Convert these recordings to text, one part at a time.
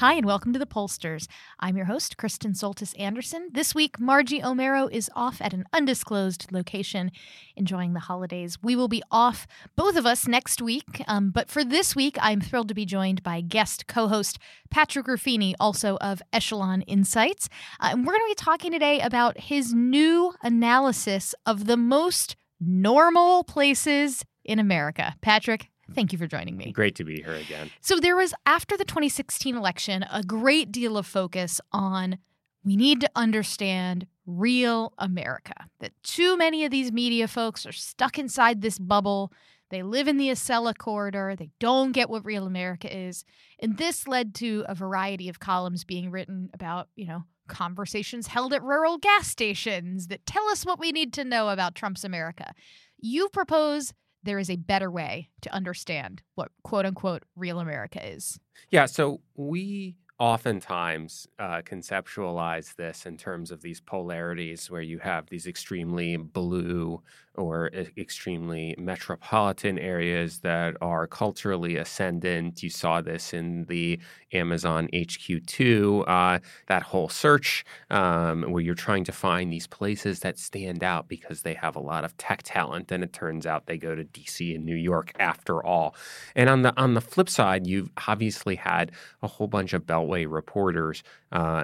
Hi, and welcome to The Pollsters. I'm your host, Kristen Soltis-Anderson. This week, Margie Omero is off at an undisclosed location, enjoying the holidays. We will be off, both of us, next week. But for this week, I'm thrilled to be joined by guest co-host Patrick Ruffini, also of Echelon Insights. And we're going to be talking today about his new analysis of the most normal places in America. Patrick, thank you for joining me. Great to be here again. So there was, after the 2016 election, a great deal of focus on we need to understand real America, that too many of these media folks are stuck inside this bubble. They live in the Acela corridor. They don't get what real America is. And this led to a variety of columns being written about, conversations held at rural gas stations that tell us what we need to know about Trump's America. You propose there is a better way to understand what, quote unquote, real America is. Yeah, so we oftentimes conceptualize this in terms of these polarities where you have these extremely blue or extremely metropolitan areas that are culturally ascendant. You saw this in the Amazon HQ2, that whole search where you're trying to find these places that stand out because they have a lot of tech talent. And it turns out they go to D.C. and New York after all. And on the flip side, you've obviously had a whole bunch of Beltway reporters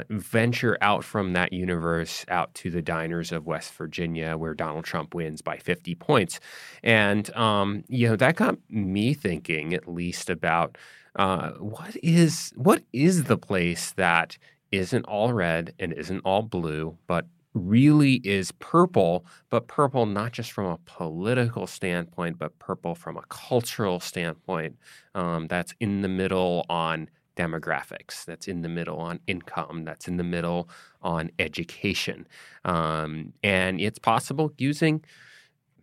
venture out from that universe out to the diners of West Virginia where Donald Trump wins by 50 points. And, that got me thinking at least about what is the place that isn't all red and isn't all blue, but really is purple, but purple not just from a political standpoint, but purple from a cultural standpoint that's in the middle on demographics, that's in the middle on income, that's in the middle on education. And it's possible using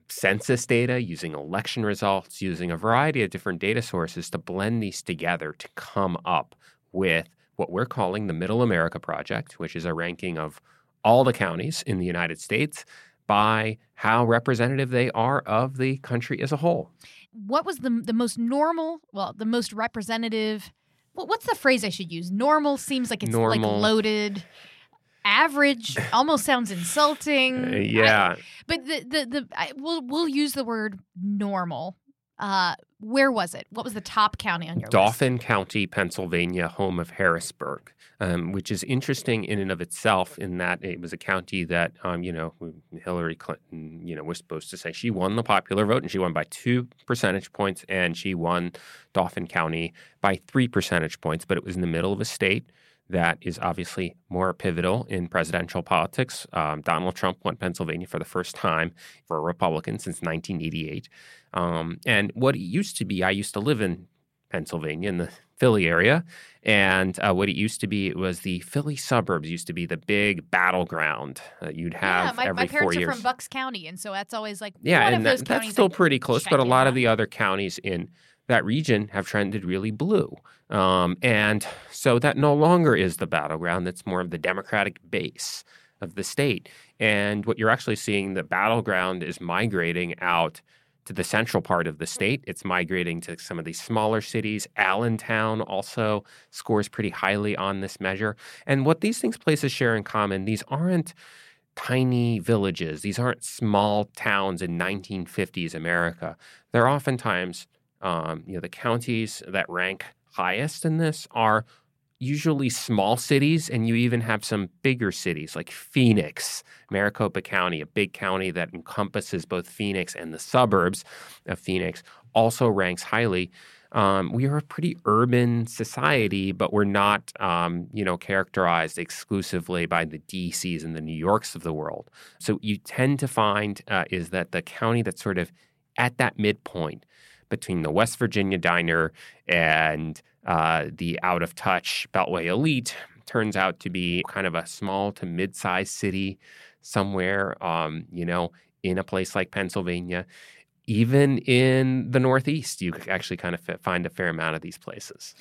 census data, using election results, using a variety of different data sources to blend these together to come up with what we're calling the Middle America Project, which is a ranking of all the counties in the United States by how representative they are of the country as a whole. What was the most normal, the most representative? What's the phrase I should use? Normal seems like it's normal. Like loaded. Average almost sounds insulting. Yeah. We'll use the word normal. Where was it? What was the top county on your Dauphin list? Dauphin County, Pennsylvania, home of Harrisburg, which is interesting in and of itself in that it was a county that, Hillary Clinton, was supposed to say she won the popular vote and she won by 2 percentage points and she won Dauphin County by 3 percentage points. But it was in the middle of a state that is obviously more pivotal in presidential politics. Donald Trump won Pennsylvania for the first time for a Republican since 1988. And what it used to be, I used to live in Pennsylvania in the Philly area. And what it used to be, it was the Philly suburbs used to be the big battleground you'd have every 4 years. My parents are from Bucks County, and so that's always like one of those counties. Yeah, and that's still pretty close, but a lot of the other counties in that region have trended really blue. And so that no longer is the battleground. That's more of the Democratic base of the state. And what you're actually seeing, the battleground is migrating out to the central part of the state. It's migrating to some of these smaller cities. Allentown also scores pretty highly on this measure. And what these places share in common, these aren't tiny villages. These aren't small towns in 1950s America. They're oftentimes the counties that rank highest in this are usually small cities, and you even have some bigger cities like Phoenix, Maricopa County, a big county that encompasses both Phoenix and the suburbs of Phoenix, also ranks highly. We are a pretty urban society, but we're not, characterized exclusively by the DCs and the New Yorks of the world. So you tend to find is that the county that's sort of at that midpoint between the West Virginia diner and the out-of-touch Beltway elite turns out to be kind of a small to mid-sized city somewhere, in a place like Pennsylvania. Even in the Northeast, you actually kind of find a fair amount of these places.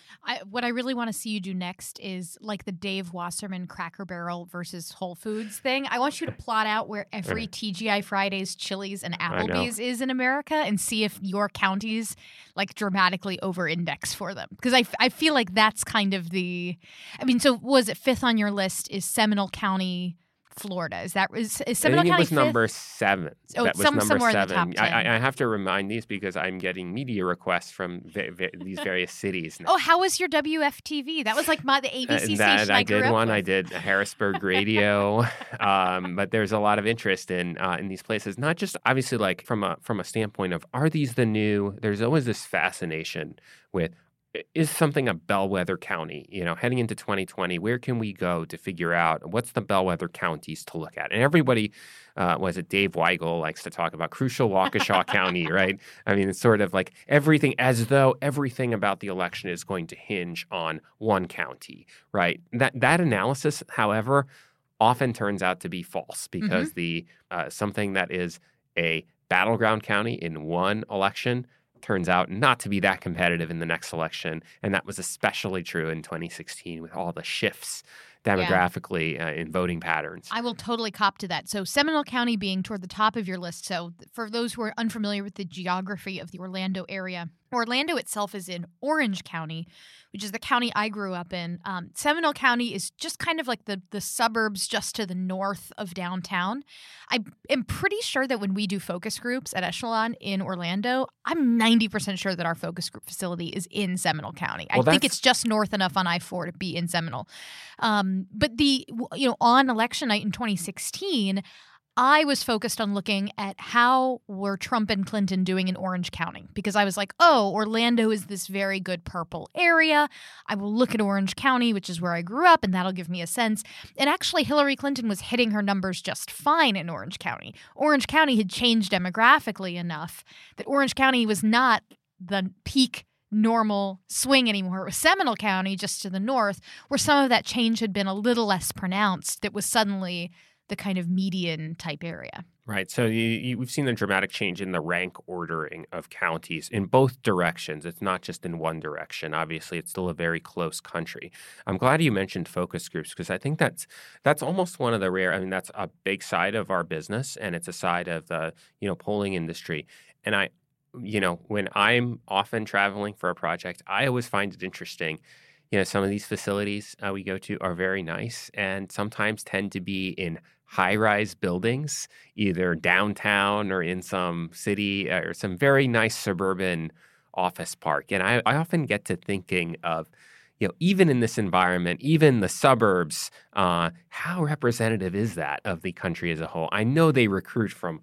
What I really want to see you do next is like the Dave Wasserman Cracker Barrel versus Whole Foods thing. I want you to plot out where every TGI Fridays, Chili's, and Applebee's is in America and see if your counties like dramatically over-index for them. Because I feel like that's kind of the – I mean, so was it fifth on your list is Seminole County – Florida. Is Seminole County fifth? Number seven. Oh, that was somewhere seven. In the top 10. I have to remind these because I'm getting media requests from these various cities. Now. Oh, how was your WFTV? That was like the ABC station I grew up with. I did Harrisburg radio, but there's a lot of interest in these places. Not just obviously like from a standpoint of are these the new? There's always this fascination with. Is something a bellwether county? Heading into 2020, where can we go to figure out what's the bellwether counties to look at? And everybody, Dave Weigel likes to talk about crucial Waukesha County, right? I mean, it's sort of like everything, as though everything about the election is going to hinge on one county, right? That analysis, however, often turns out to be false because the something that is a battleground county in one election turns out not to be that competitive in the next election. And that was especially true in 2016 with all the shifts demographically in voting patterns. I will totally cop to that. So Seminole County being toward the top of your list. So for those who are unfamiliar with the geography of the Orlando area, Orlando itself is in Orange County, which is the county I grew up in. Seminole County is just kind of like the suburbs just to the north of downtown. I am pretty sure that when we do focus groups at Echelon in Orlando, I'm 90% sure that our focus group facility is in Seminole County. I think it's just north enough on I-4 to be in Seminole. But on election night in 2016, I was focused on looking at how were Trump and Clinton doing in Orange County because I was like, oh, Orlando is this very good purple area. I will look at Orange County, which is where I grew up, and that'll give me a sense. And actually, Hillary Clinton was hitting her numbers just fine in Orange County. Orange County had changed demographically enough that Orange County was not the peak normal swing anymore. It was Seminole County just to the north where some of that change had been a little less pronounced that was suddenly the kind of median type area. Right. So we've seen a dramatic change in the rank ordering of counties in both directions. It's not just in one direction. Obviously, it's still a very close country. I'm glad you mentioned focus groups because I think that's almost one of the rare. I mean, that's a big side of our business and it's a side of the polling industry. And when I'm often traveling for a project, I always find it interesting. Some of these facilities we go to are very nice and sometimes tend to be in high-rise buildings, either downtown or in some city or some very nice suburban office park. And I often get to thinking of, even in this environment, even the suburbs, how representative is that of the country as a whole? I know they recruit from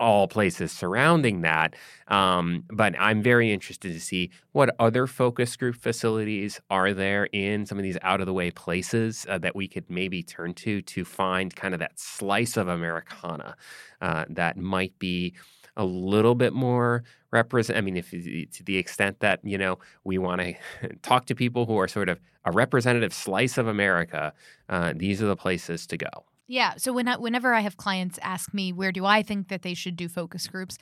all places surrounding that. But I'm very interested to see what other focus group facilities are there in some of these out-of-the-way places that we could maybe turn to find kind of that slice of Americana that might be a little bit more represent. I mean, if to the extent that, we want to talk to people who are sort of a representative slice of America, these are the places to go. Yeah. So whenever I have clients ask me where do I think that they should do focus groups,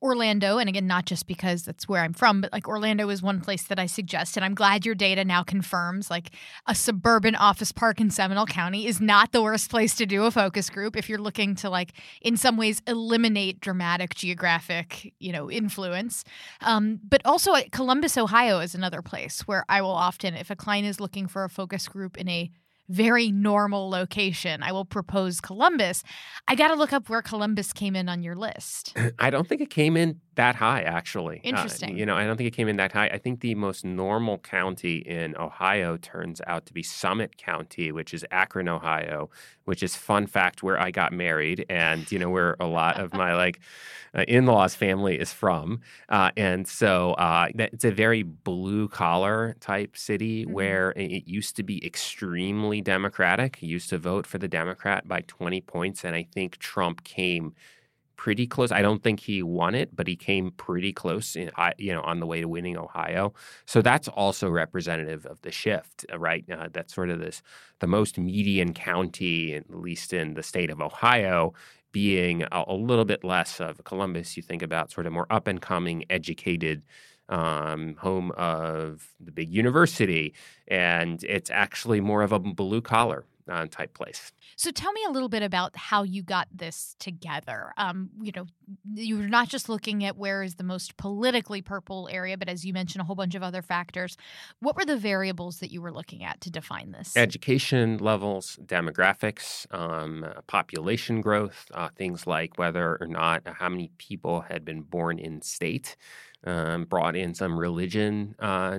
Orlando, and again, not just because that's where I'm from, but like Orlando is one place that I suggest, and I'm glad your data now confirms like a suburban office park in Seminole County is not the worst place to do a focus group if you're looking to like in some ways eliminate dramatic geographic, influence. But also Columbus, Ohio is another place where I will often, if a client is looking for a focus group in a very normal location. I will propose Columbus. I got to look up where Columbus came in on your list. I don't think it came in that high, actually. Interesting. I don't think it came in that high. I think the most normal county in Ohio turns out to be Summit County, which is Akron, Ohio, which is, fun fact, where I got married and, where a lot of my, in-laws' family is from. And so it's a very blue-collar type city where it used to be extremely Democratic. He used to vote for the Democrat by 20 points, and I think Trump came pretty close. I don't think he won it, but he came pretty close, on the way to winning Ohio. So that's also representative of the shift, right? That's sort of the most median county, at least in the state of Ohio, being a little bit less of Columbus. You think about sort of more up-and-coming, educated, home of the big university, and it's actually more of a blue-collar type place. So tell me a little bit about how you got this together. You're not just looking at where is the most politically purple area, but as you mentioned, a whole bunch of other factors. What were the variables that you were looking at to define this? Education levels, demographics, population growth, things like whether or not how many people had been born in state. Brought in some religion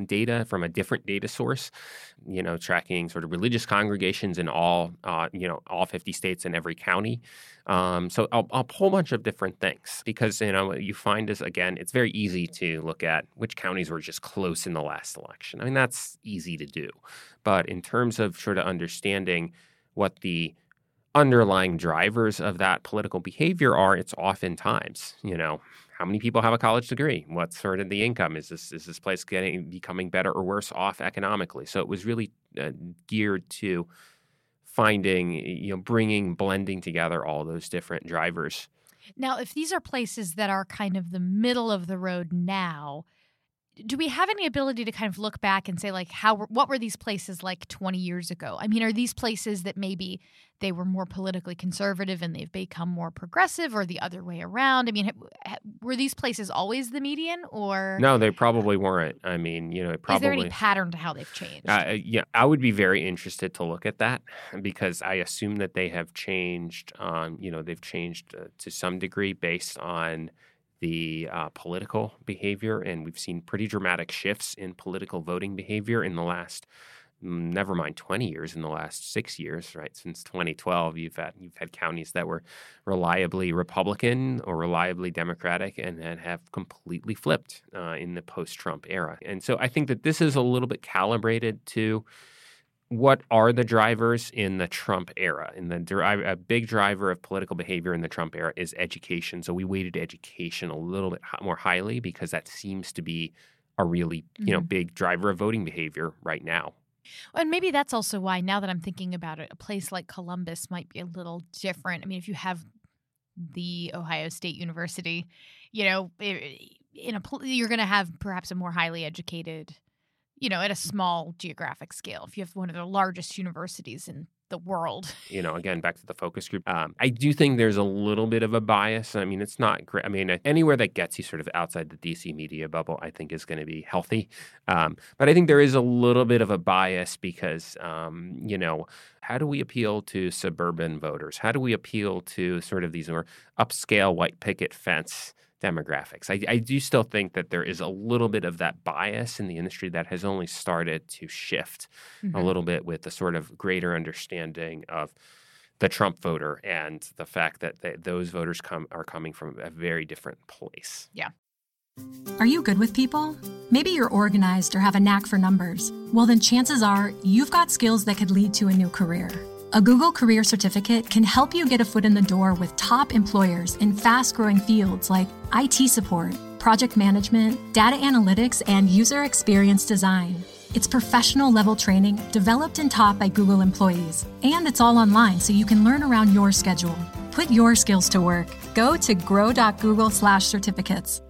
data from a different data source, tracking sort of religious congregations in all 50 states in every county. So a whole bunch of different things because, you find this, again, it's very easy to look at which counties were just close in the last election. I mean, that's easy to do. But in terms of sort of understanding what the underlying drivers of that political behavior are, it's oftentimes, how many people have a college degree? What's sort of the income? Is this place becoming better or worse off economically? So it was really geared to finding, blending together all those different drivers. Now, if these are places that are kind of the middle of the road now, do we have any ability to kind of look back and say, what were these places like 20 years ago? I mean, are these places that maybe they were more politically conservative and they've become more progressive, or the other way around? I mean, were these places always the median, or? No, they probably weren't. I mean, it probably. Is there any pattern to how they've changed? I would be very interested to look at that because I assume that they have changed, they've changed to some degree based on the political behavior, and we've seen pretty dramatic shifts in political voting behavior in the last, never mind 20 years, in the last 6 years, right? Since 2012, you've had counties that were reliably Republican or reliably Democratic and then have completely flipped in the post-Trump era. And so I think that this is a little bit calibrated to what are the drivers in the Trump era. A big driver of political behavior in the Trump era is education. So we weighted education a little bit more highly because that seems to be a really, big driver of voting behavior right now. And maybe that's also why, now that I'm thinking about it, a place like Columbus might be a little different. I mean, if you have the Ohio State University, you're going to have perhaps a more highly educated, at a small geographic scale, if you have one of the largest universities in the world. Again, back to the focus group. I do think there's a little bit of a bias. I mean, it's not great. I mean, anywhere that gets you sort of outside the DC media bubble, I think is going to be healthy. But I think there is a little bit of a bias because, how do we appeal to suburban voters? How do we appeal to sort of these more upscale white picket fence demographics? I do still think that there is a little bit of that bias in the industry that has only started to shift a little bit with the sort of greater understanding of the Trump voter and the fact that those voters are coming from a very different place. Yeah. Are you good with people? Maybe you're organized or have a knack for numbers. Well, then chances are you've got skills that could lead to a new career. A Google Career Certificate can help you get a foot in the door with top employers in fast-growing fields like IT support, project management, data analytics, and user experience design. It's professional-level training developed and taught by Google employees, and it's all online so you can learn around your schedule. Put your skills to work. Go to grow.google/certificates.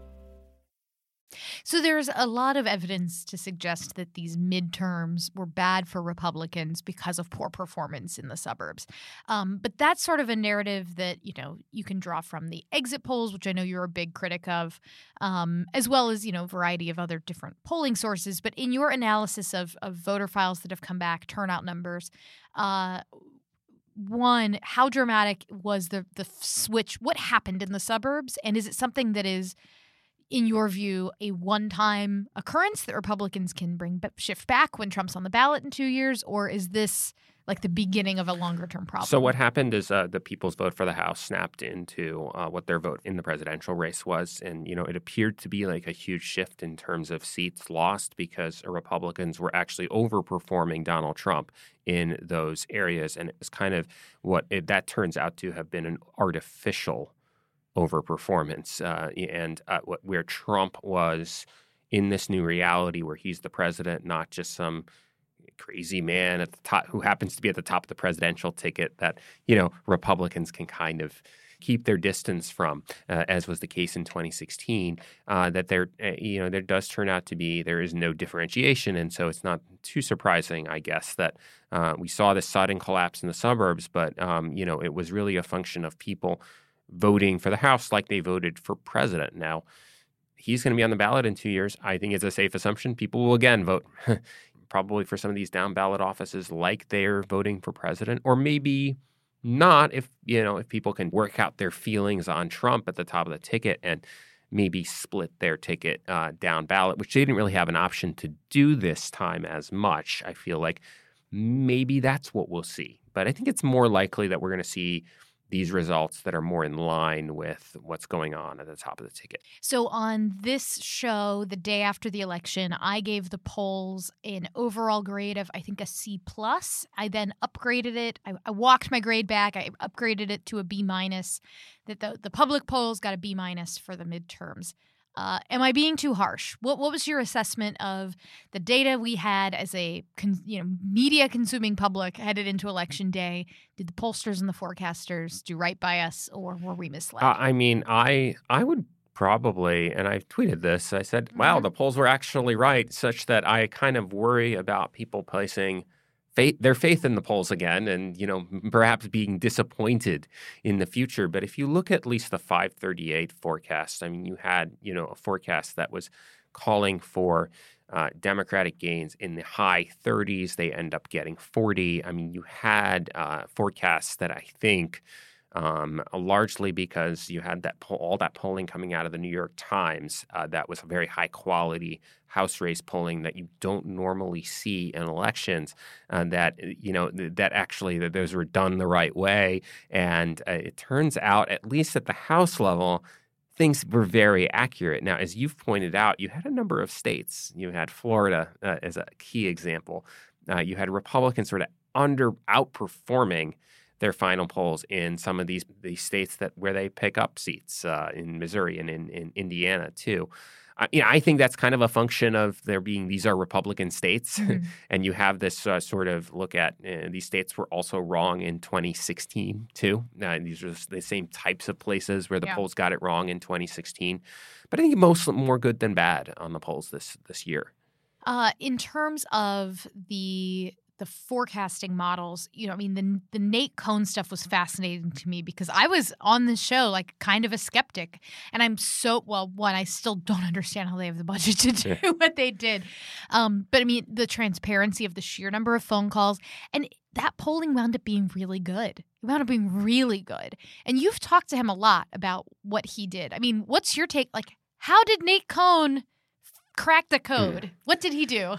So there's a lot of evidence to suggest that these midterms were bad for Republicans because of poor performance in the suburbs. But that's sort of a narrative that, you know, you can draw from the exit polls, which I know you're a big critic of, as well as, you know, a variety of other different polling sources. But in your analysis of voter files that have come back, turnout numbers, one, how dramatic was the switch? What happened in the suburbs? And is it something that is, in your view, a one-time occurrence that Republicans can shift back when Trump's on the ballot in 2 years? Or is this like the beginning of a longer-term problem? So what happened is the people's vote for the House snapped into what their vote in the presidential race was. And, you know, it appeared to be like a huge shift in terms of seats lost because Republicans were actually overperforming Donald Trump in those areas. And it's kind of that turns out to have been an artificial overperformance, where Trump was in this new reality where he's the president, not just some crazy man at the top who happens to be at the top of the presidential ticket that, you know, Republicans can kind of keep their distance from, as was the case in 2016, that there does turn out to be, there is no differentiation. And so it's not too surprising, I guess, that we saw this sudden collapse in the suburbs, but, you know, it was really a function of people voting for the House like they voted for president. Now, he's going to be on the ballot in 2 years. I think it's a safe assumption. People will again vote probably for some of these down-ballot offices like they're voting for president, or maybe not if people can work out their feelings on Trump at the top of the ticket and maybe split their ticket down-ballot, which they didn't really have an option to do this time as much. I feel like maybe that's what we'll see. But I think it's more likely that we're going to see these results that are more in line with what's going on at the top of the ticket. So on this show, the day after the election, I gave the polls an overall grade of, I think, a C+. I then upgraded it. I walked my grade back. I upgraded it to a B-. That the public polls got a B- for the midterms. Am I being too harsh? What was your assessment of the data we had as a media-consuming public headed into Election Day? Did the pollsters and the forecasters do right by us, or were we misled? I would probably, and I've tweeted this, I said, wow, the polls were actually right, such that I kind of worry about people placing their faith in the polls again and, you know, perhaps being disappointed in the future. But if you look at least the 538 forecast, I mean, you had, you know, a forecast that was calling for Democratic gains in the high 30s. They end up getting 40. I mean, you had forecasts that I think largely because you had that all that polling coming out of the New York Times that was a very high-quality House race polling that you don't normally see in elections, that those were done the right way. And it turns out, at least at the House level, things were very accurate. Now, as you've pointed out, you had a number of states. You had Florida as a key example. You had Republicans sort of outperforming their final polls in some of these states where they pick up seats in Missouri and in Indiana too. I think that's kind of a function of there being these are Republican states, mm-hmm. and you have this sort of look at these states were also wrong in 2016 too. These are the same types of places where the polls got it wrong in 2016, but I think mostly more good than bad on the polls this year. In terms of the forecasting models, you know, I mean, the Nate Cohn stuff was fascinating to me because I was on this show like kind of a skeptic. And I'm I still don't understand how they have the budget to do what they did. But I mean, the transparency of the sheer number of phone calls and that polling wound up being really good. It wound up being really good. And you've talked to him a lot about what he did. I mean, what's your take? Like, how did Nate Cohn crack the code? What did he do?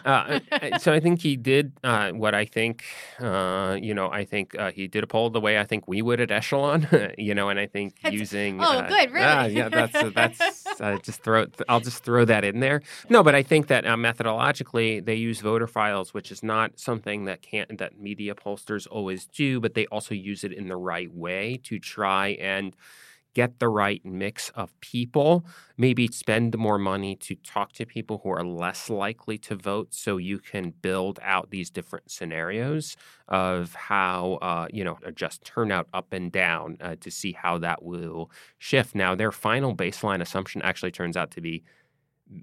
So I think he did what I think, I think he did a poll the way I think we would at Echelon, and I think that's, using... Oh, good, really? I'll just throw that in there. No, but I think that methodologically they use voter files, which is not something that media pollsters always do, but they also use it in the right way to try and get the right mix of people, maybe spend more money to talk to people who are less likely to vote so you can build out these different scenarios of how, adjust turnout up and down to see how that will shift. Now, their final baseline assumption actually turns out to be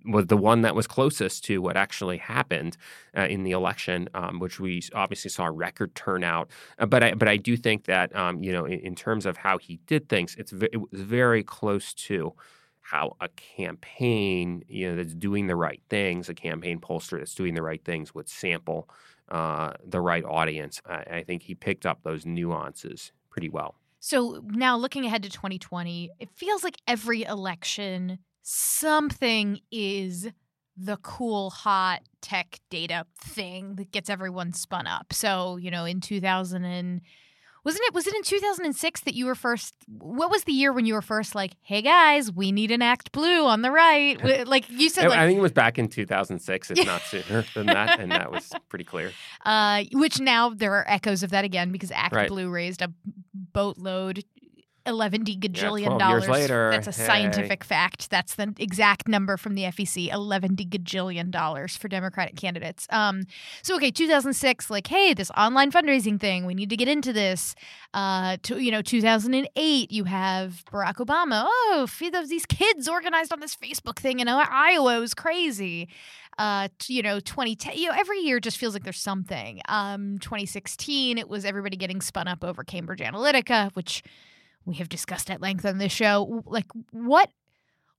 was the one that was closest to what actually happened in the election, which we obviously saw a record turnout. But I do think that, in terms of how he did things, it was very close to how a campaign, that's doing the right things, a campaign pollster that's doing the right things would sample the right audience. I think he picked up those nuances pretty well. So now looking ahead to 2020, it feels like every election, something is the cool, hot tech data thing that gets everyone spun up. So, in 2000 and was it in 2006 that you were first? What was the year when you were first like, "Hey guys, we need an ActBlue on the right"? Like you said, I think it was back in 2006, if not sooner than that, and that was pretty clear. Which now there are echoes of that again because ActBlue raised a boatload. $11 gajillion. That's a scientific fact. That's the exact number from the FEC. $11 gajillion for Democratic candidates. So okay, 2006, like, hey, this online fundraising thing, we need to get into this. 2008, you have Barack Obama. Oh, these kids organized on this Facebook thing in Iowa. It was crazy. 2010, every year just feels like there's something. 2016, it was everybody getting spun up over Cambridge Analytica, which we have discussed at length on this show. Like, what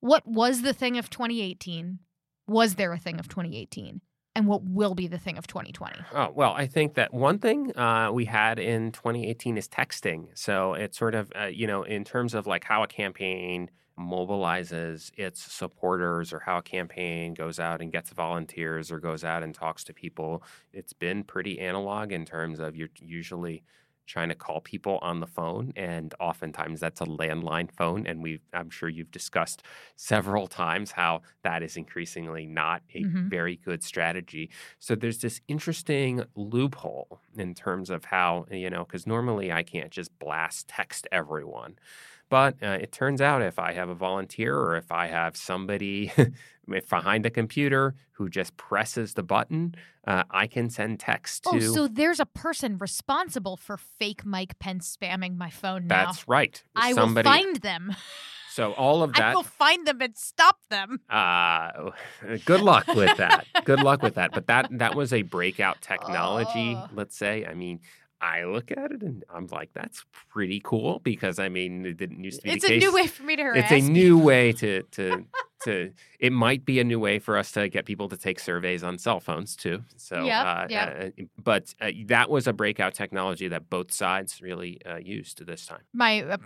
was the thing of 2018? Was there a thing of 2018? And what will be the thing of 2020? Oh, well, I think that one thing we had in 2018 is texting. So it's sort of, in terms of like how a campaign mobilizes its supporters or how a campaign goes out and gets volunteers or goes out and talks to people, it's been pretty analog in terms of you're usually trying to call people on the phone, and oftentimes that's a landline phone. And I'm sure you've discussed several times how that is increasingly not a very good strategy. So there's this interesting loophole in terms of how, because normally I can't just blast text everyone. But it turns out if I have a volunteer or if I have somebody behind a computer who just presses the button, I can send text to... Oh, so there's a person responsible for fake Mike Pence spamming my phone now. That's right. I will find them. So all of that... I will find them and stop them. Good luck with that. Good luck with that. But that was a breakout technology, let's say. I mean... I look at it and I'm like, that's pretty cool because, it didn't used to be the case. It's a new way for me to harass people. It's a new way to it might be a new way for us to get people to take surveys on cell phones too. So, but that was a breakout technology that both sides really used this time.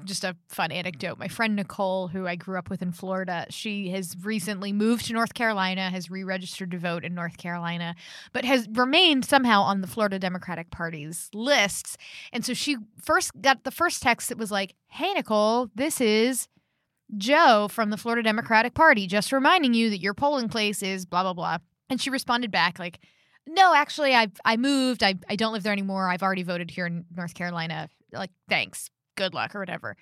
Just a fun anecdote. My friend Nicole, who I grew up with in Florida, she has recently moved to North Carolina, has re-registered to vote in North Carolina, but has remained somehow on the Florida Democratic Party's list. And so she first got the first text that was like, "Hey, Nicole, this is Joe from the Florida Democratic Party, just reminding you that your polling place is blah, blah, blah." And she responded back like, "No, actually, I moved. I don't live there anymore. I've already voted here in North Carolina. Like, thanks. Good luck," or whatever.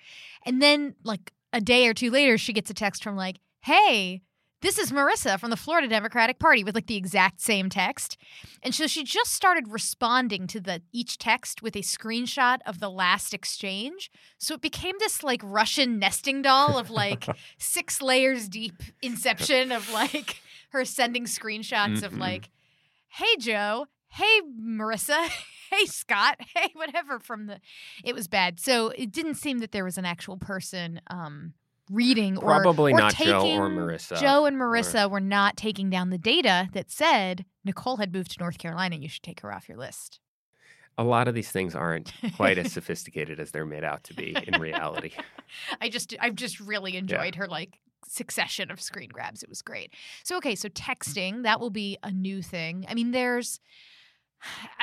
And then like a day or two later, she gets a text from like, "Hey, this is Marissa from the Florida Democratic Party," with like the exact same text. And so she just started responding to each text with a screenshot of the last exchange. So it became this like Russian nesting doll of like 6 layers deep inception of like her sending screenshots of like, "Hey, Joe. Hey, Marissa. Hey, Scott. Hey, whatever." It was bad. So it didn't seem that there was an actual person reading or probably not taking, Joe or Marissa. Joe and Marissa were not taking down the data that said Nicole had moved to North Carolina. You should take her off your list. A lot of these things aren't quite as sophisticated as they're made out to be in reality. I've just really enjoyed her like succession of screen grabs. It was great. So okay, so texting, that will be a new thing.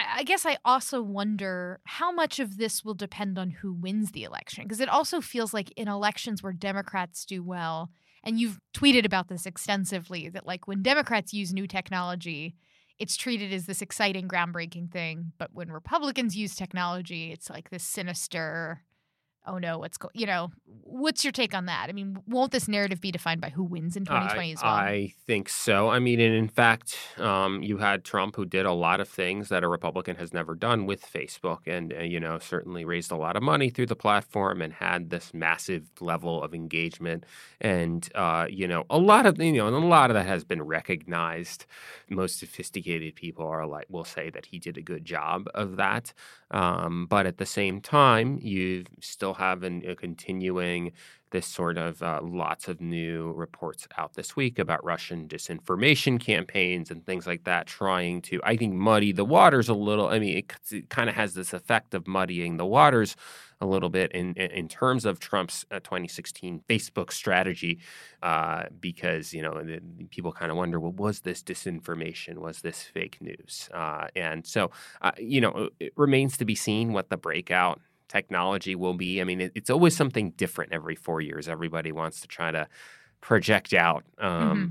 I guess I also wonder how much of this will depend on who wins the election, because it also feels like in elections where Democrats do well, and you've tweeted about this extensively, that like when Democrats use new technology, it's treated as this exciting, groundbreaking thing. But when Republicans use technology, it's like this sinister, oh no, what's going, you know, what's your take on that? I mean, won't this narrative be defined by who wins in 2020 as well? I think so. I mean, and in fact, you had Trump, who did a lot of things that a Republican has never done with Facebook, and, you know, certainly raised a lot of money through the platform and had this massive level of engagement. And, you know, a lot of that has been recognized. Most sophisticated people are like, will say that he did a good job of that. But at the same time, you've still having a continuing this sort of lots of new reports out this week about Russian disinformation campaigns and things like that, trying to, I think, muddy the waters a little. I mean, it kind of has this effect of muddying the waters a little bit in terms of Trump's 2016 Facebook strategy, because, you know, people kind of wonder, well, was this disinformation? Was this fake news? And so, you know, it remains to be seen what the breakout technology will be. I mean, it's always something different every 4 years. Everybody wants to try to project out,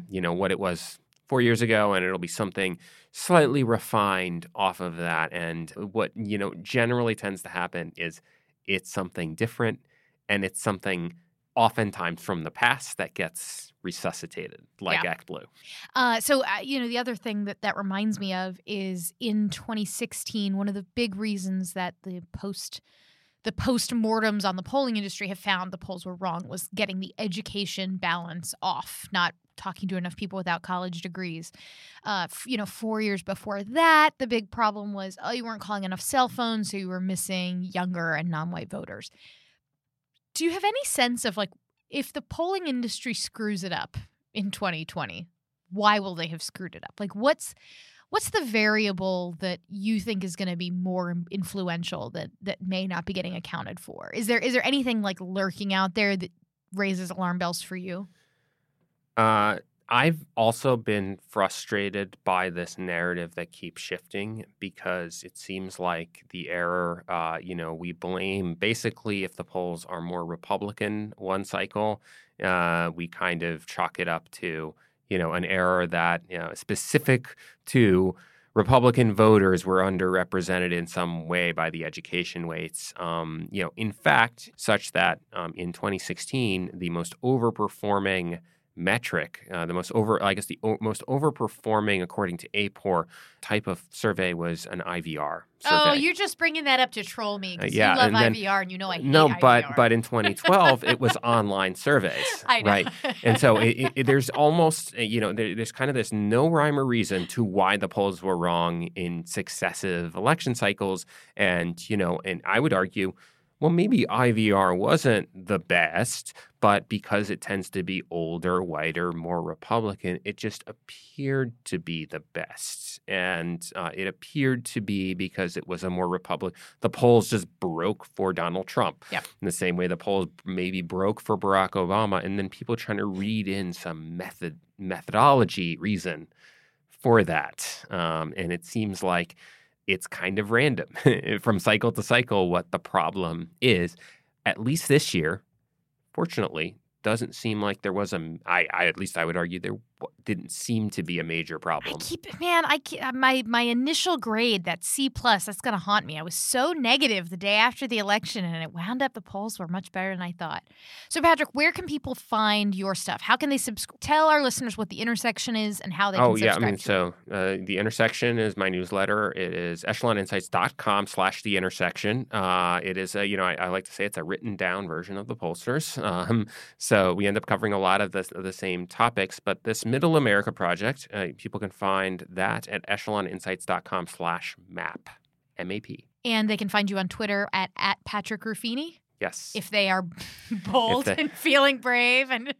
you know, what it was 4 years ago, and it'll be something slightly refined off of that. And what, you know, generally tends to happen is it's something different, and it's something oftentimes from the past that gets resuscitated, like ActBlue. You know, the other thing that reminds me of is in 2016, one of the big reasons that the post-mortems on the polling industry have found the polls were wrong was getting the education balance off, not talking to enough people without college degrees. 4 years before that, the big problem was, you weren't calling enough cell phones, so you were missing younger and non-white voters. Do you have any sense of, like, if the polling industry screws it up in 2020, why will they have screwed it up? Like, what's the variable that you think is going to be more influential that may not be getting accounted for? Is there anything, like, lurking out there that raises alarm bells for you? I've also been frustrated by this narrative that keeps shifting, because it seems like the error, you know, we blame basically if the polls are more Republican one cycle, we kind of chalk it up to, you know, an error that, you know, specific to Republican voters were underrepresented in some way by the education weights, you know, in fact, such that in 2016, the most overperforming metric, the most overperforming, according to APOR, type of survey was an IVR survey. Oh, you're just bringing that up to troll me, because you love IVR and you know I hate IVR. No, but in 2012, it was online surveys, I know. Right? And so there's almost, you know, there's kind of this no rhyme or reason to why the polls were wrong in successive election cycles. And, you know, and I would argue, well, maybe IVR wasn't the best, but because it tends to be older, whiter, more Republican, it just appeared to be the best. And it appeared to be because it was a more Republican. The polls just broke for Donald Trump. Yeah. In the same way the polls maybe broke for Barack Obama, and then people trying to read in some methodology reason for that. And it seems like it's kind of random from cycle to cycle what the problem is. At least this year, fortunately, doesn't seem like there was a. At least I would argue there didn't seem to be a major problem. My initial grade, that C+, that's gonna haunt me. I was so negative the day after the election, and it wound up the polls were much better than I thought. So, Patrick, where can people find your stuff? How can they tell our listeners what The Intersection is and how they? Oh, can subscribe to it? The Intersection is my newsletter. It is echeloninsights.com/The Intersection. It is I like to say it's a written down version of the pollsters. So we end up covering a lot of the same topics, but this Middle America Project, people can find that at echeloninsights.com/map, M-A-P. And they can find you on Twitter at Patrick Ruffini? Yes. If they are bold and feeling brave and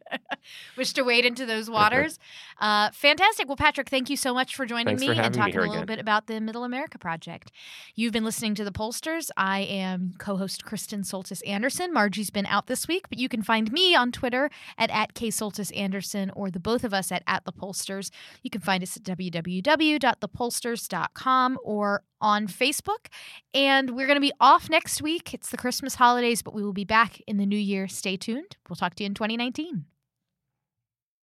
wish to wade into those waters. Fantastic. Well, Patrick, thank you so much for joining me and talking a little bit about the Middle America Project. You've been listening to The Pollsters. I am co-host Kristen Soltis-Anderson. Margie's been out this week, but you can find me on Twitter at @KSoltis-Anderson, or the both of us at The Pollsters. You can find us at www.thepollsters.com or on Facebook. And we're going to be off next week. It's the Christmas holidays, but we will be back in the new year. Stay tuned. We'll talk to you in 2019.